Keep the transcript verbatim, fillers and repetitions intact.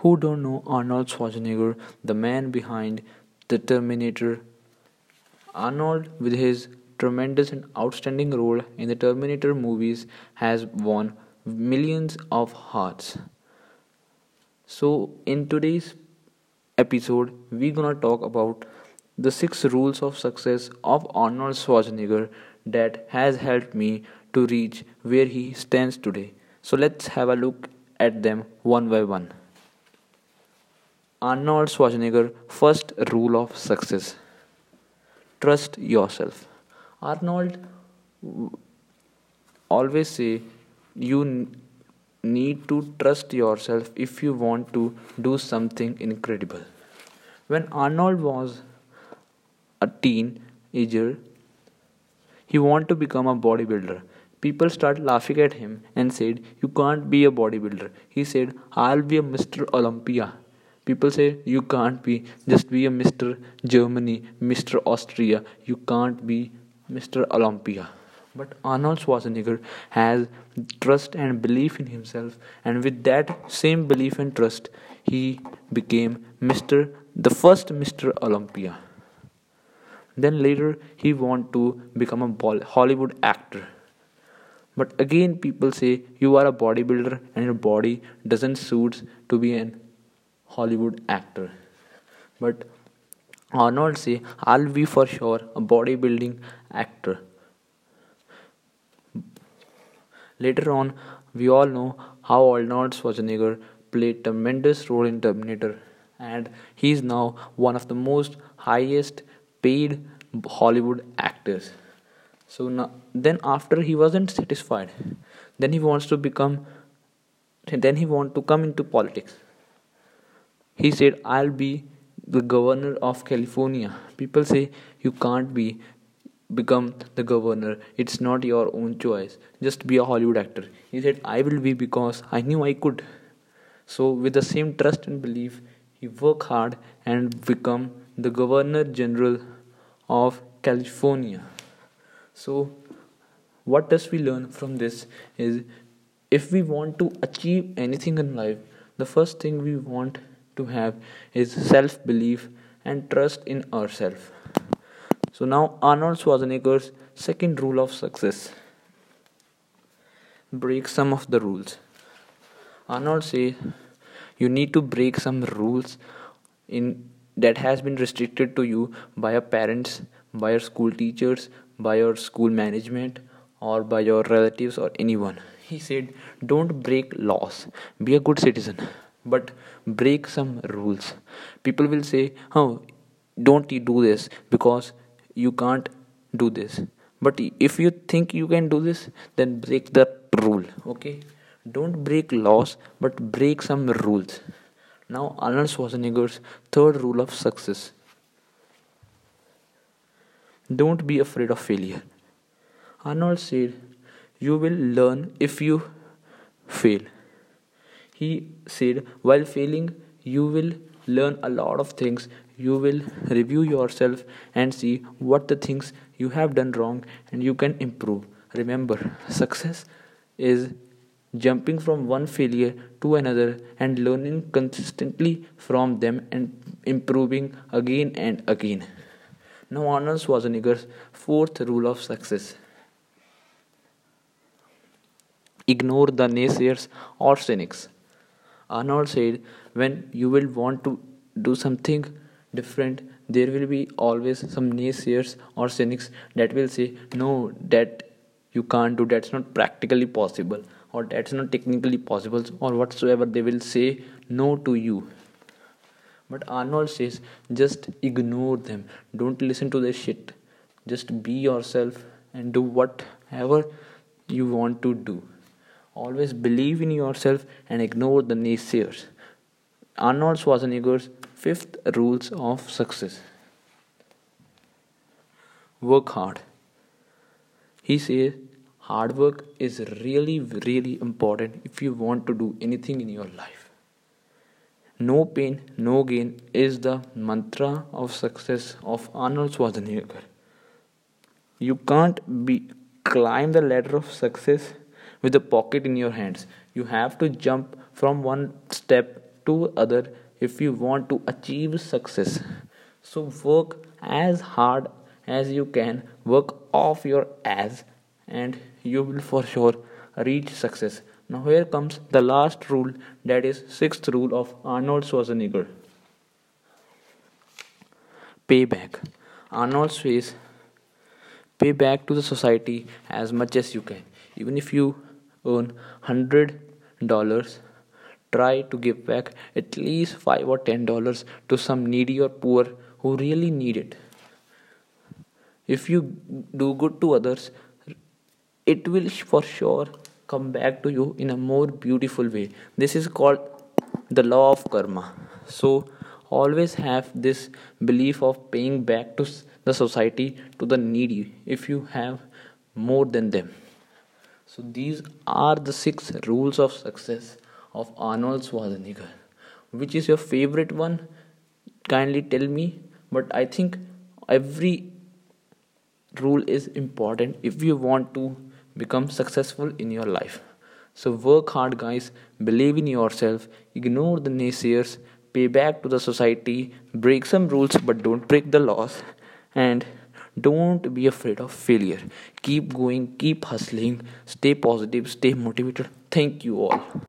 Who don't know Arnold Schwarzenegger, the man behind the Terminator? Arnold, with his tremendous and outstanding role in the Terminator movies, has won millions of hearts. So, in today's episode, we're gonna talk about the six rules of success of Arnold Schwarzenegger that has helped me to reach where he stands today. So let's have a look at them one by one. Arnold Schwarzenegger, first rule of success: trust yourself. Arnold always say you n- need to trust yourself if you want to do something incredible. When Arnold was a teenager, he wanted to become a bodybuilder. People started laughing at him and said, "You can't be a bodybuilder." He said, "I'll be a Mister Olympia." People say, "You can't be, just be a Mister Germany, Mister Austria. You can't be Mister Olympia." But Arnold Schwarzenegger has trust and belief in himself, and with that same belief and trust, he became Mister the first Mister Olympia. Then later he wanted to become a Hollywood actor. But again people say, "You are a bodybuilder and your body doesn't suit to be an Hollywood actor." But Arnold say, "I'll be for sure a bodybuilding actor." Later on, we all know how Arnold Schwarzenegger played tremendous role in Terminator, and he is now one of the most highest paid Hollywood actors. So now, then after he wasn't satisfied, then he wants to become, then he want to come into politics. He said, "I'll be the governor of California." People say, "You can't be become the governor. It's not your own choice. Just be a Hollywood actor." He said, "I will be because I knew I could." So with the same trust and belief, he worked hard and become the governor general of California. So what does we learn from this is, if we want to achieve anything in life, the first thing we want to have is self-belief and trust in ourselves. So now Arnold Schwarzenegger's second rule of success: break some of the rules. Arnold says you need to break some rules in that has been restricted to you by your parents, by your school teachers, by your school management, or by your relatives or anyone. He said, "Don't break laws. Be a good citizen, but break some rules." People will say, "Oh, don't you do this because you can't do this." But if you think you can do this, then break the rule. Okay, don't break laws, but break some rules. Now Arnold Schwarzenegger's third rule of success: don't be afraid of failure. Arnold said, "You will learn if you fail." He said, "While failing, you will learn a lot of things. You will review yourself and see what the things you have done wrong and you can improve." Remember, success is jumping from one failure to another and learning consistently from them and improving again and again. Now Arnold Schwarzenegger's fourth rule of success: ignore the naysayers or cynics. Arnold said, "When you will want to do something different, there will be always some naysayers or cynics that will say, 'No, that you can't do, that's not practically possible, or that's not technically possible,' or whatsoever. They will say no to you." But Arnold says, just ignore them. Don't listen to their shit. Just be yourself and do whatever you want to do. Always believe in yourself and ignore the naysayers. Arnold Schwarzenegger's fifth rules of success: work hard. He says hard work is really, really important if you want to do anything in your life. No pain, no gain is the mantra of success of Arnold Schwarzenegger. You can't be climb the ladder of success with a pocket in your hands. You have to jump from one step to other if you want to achieve success. So work as hard as you can, work off your ass, and you will for sure reach success. Now here comes the last rule, that is sixth rule of Arnold Schwarzenegger. Payback. Arnold says, pay back to the society as much as you can. Even if you earn one hundred dollars, try to give back at least five or ten dollars to some needy or poor who really need it. If you do good to others, it will for sure come back to you in a more beautiful way. This is called the law of karma. So always have this belief of paying back to the society, to the needy, if you have more than them. So these are the six rules of success of Arnold Schwarzenegger. Which is your favorite one? Kindly tell me. But I think every rule is important if you want to become successful in your life. So work hard, guys. Believe in yourself. Ignore the naysayers. Pay back to the society. Break some rules, but don't break the laws. And don't be afraid of failure. Keep going, keep hustling, stay positive, stay motivated. Thank you all.